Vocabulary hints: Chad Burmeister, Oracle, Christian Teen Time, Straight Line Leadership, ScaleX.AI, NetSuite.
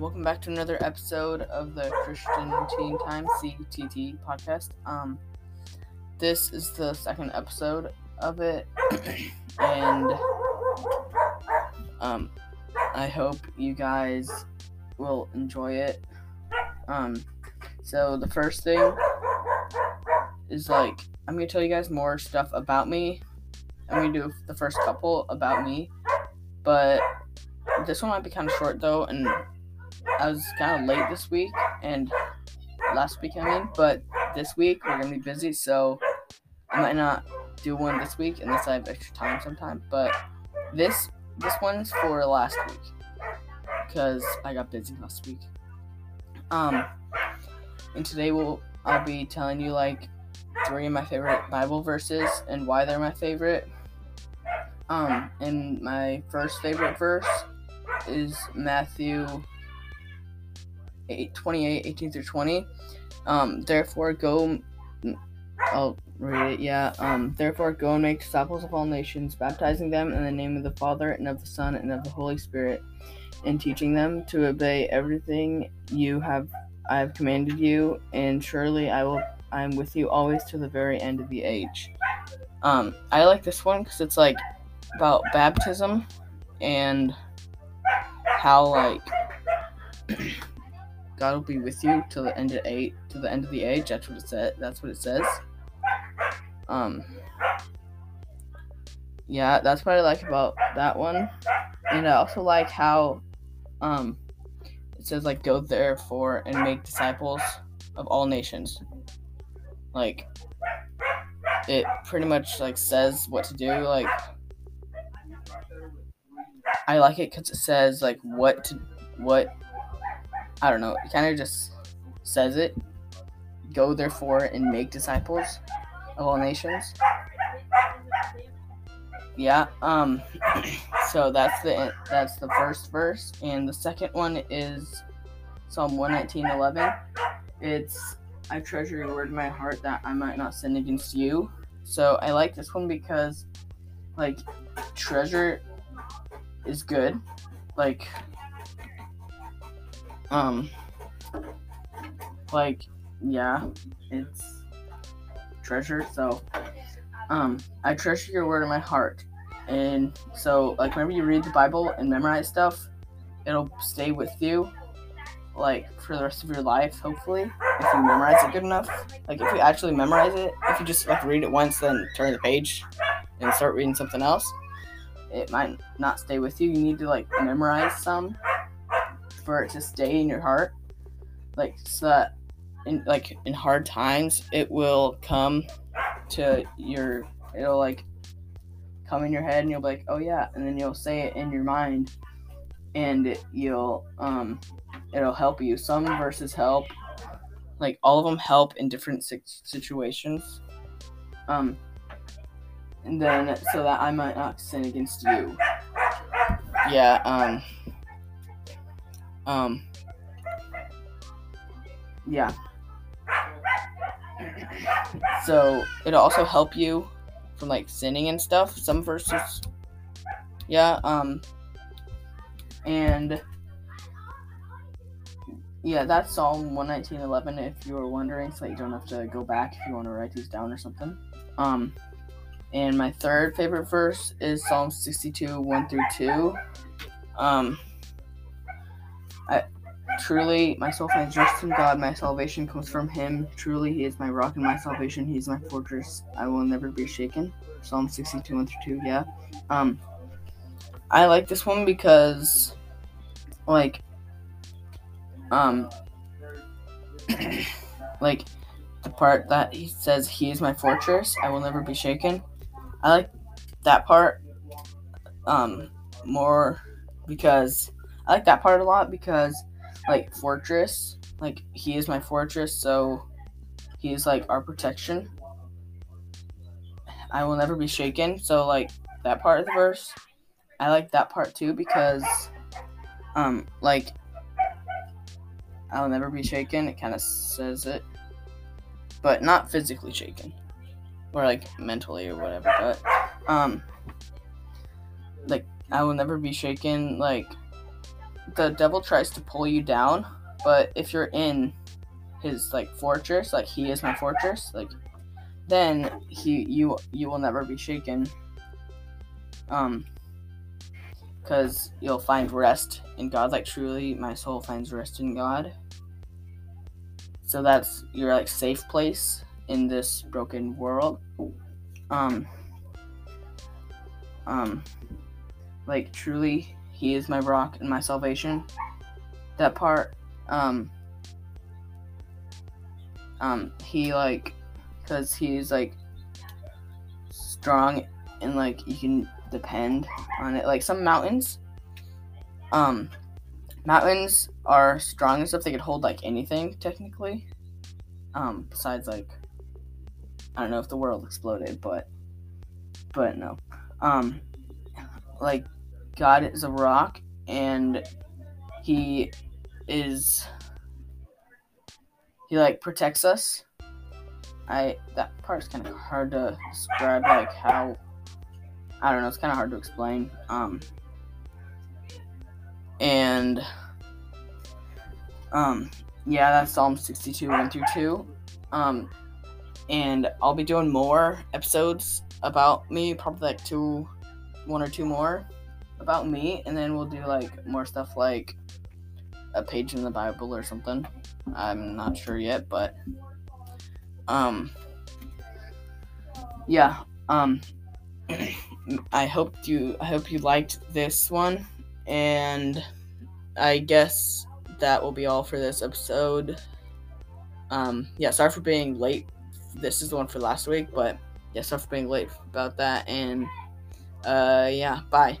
Welcome back to another episode of the Christian Teen Time CTT podcast. This is the second episode of it, and I hope you guys will enjoy it. So the first thing is, like, I'm gonna tell you guys more stuff about me. I'm gonna do the first couple about me, but this one might be kind of short though, and I was kind of late this week, and last week but this week we're gonna be busy, so I might not do one this week unless I have extra time sometime, but this one's for last week, because I got busy last week. And today I'll be telling you, like, three of my favorite Bible verses and why they're my favorite. And my first favorite verse is Matthew 28, 18 through 20. Therefore go and make disciples of all nations, baptizing them in the name of the Father and of the Son and of the Holy Spirit, and teaching them to obey everything I have commanded you, and surely I am with you always to the very end of the age. I like this one because it's, like, about baptism and how, like, God will be with you till the end of the age. That's what it says. Yeah, that's what I like about that one. And I also like how it says, like, go therefore and make disciples of all nations. Like, it pretty much, like, says what to do. Like, I like it because it says, like, I don't know, it kind of just says it. Go therefore and make disciples of all nations. Yeah, so that's the first verse, and the second one is Psalm 119:11. It's, I treasure your word in my heart that I might not sin against you. So I like this one because, like, treasure is good. Like, yeah, it's treasure. So, I treasure your word in my heart. And so, like, whenever you read the Bible and memorize stuff, it'll stay with you, like, for the rest of your life, hopefully, if you memorize it good enough. Like, if you actually memorize it, if you just, like, read it once, then turn the page and start reading something else, it might not stay with you. You need to, like, memorize some for it to stay in your heart, like, so that in hard times it'll, like, come in your head, and you'll be like, oh yeah, and then you'll say it in your mind, and it'll help you. Some verses help, like, all of them help in different situations. And then, so that I might not sin against you. Yeah, yeah. So, it'll also help you from, like, sinning and stuff. Some verses, yeah, and yeah, that's Psalm 119:11, if you were wondering, so that you don't have to go back if you want to write these down or something. And my third favorite verse is Psalm 62:1-2. Truly, my soul finds rest in God. My salvation comes from Him. Truly, He is my rock and my salvation. He is my fortress. I will never be shaken. Psalm 62:1-2, yeah. I like this one because, like, like, the part that he says, He is my fortress, I will never be shaken. I like that part a lot because, like, fortress, like, He is my fortress, so He is, like, our protection. I will never be shaken. So, like, that part of the verse, I like that part too because, like, I'll never be shaken. It kind of says it, but not physically shaken, or, like, mentally or whatever. But, like, I will never be shaken. Like, the devil tries to pull you down, but if you're in his fortress, he is my fortress, then you will never be shaken, because you'll find rest in God. Truly my soul finds rest in God. So that's your safe place in this broken world. Truly he is my rock and my salvation. That part, he because he's strong and you can depend on it. Some mountains, mountains are strong and stuff. They could hold anything technically, besides I don't know if the world exploded, but no, God is a rock, and he protects us. That part's kind of hard to describe, how, I don't know, it's kind of hard to explain, yeah, that's Psalm 62, 1-2, and I'll be doing more episodes about me, probably, one or two more about me, and then we'll do, more stuff, a page in the Bible or something. I'm not sure yet, but, yeah, I hope you liked this one, and I guess that will be all for this episode. Yeah, sorry for being late. This is the one for last week, but yeah, sorry for being late about that, and yeah, bye.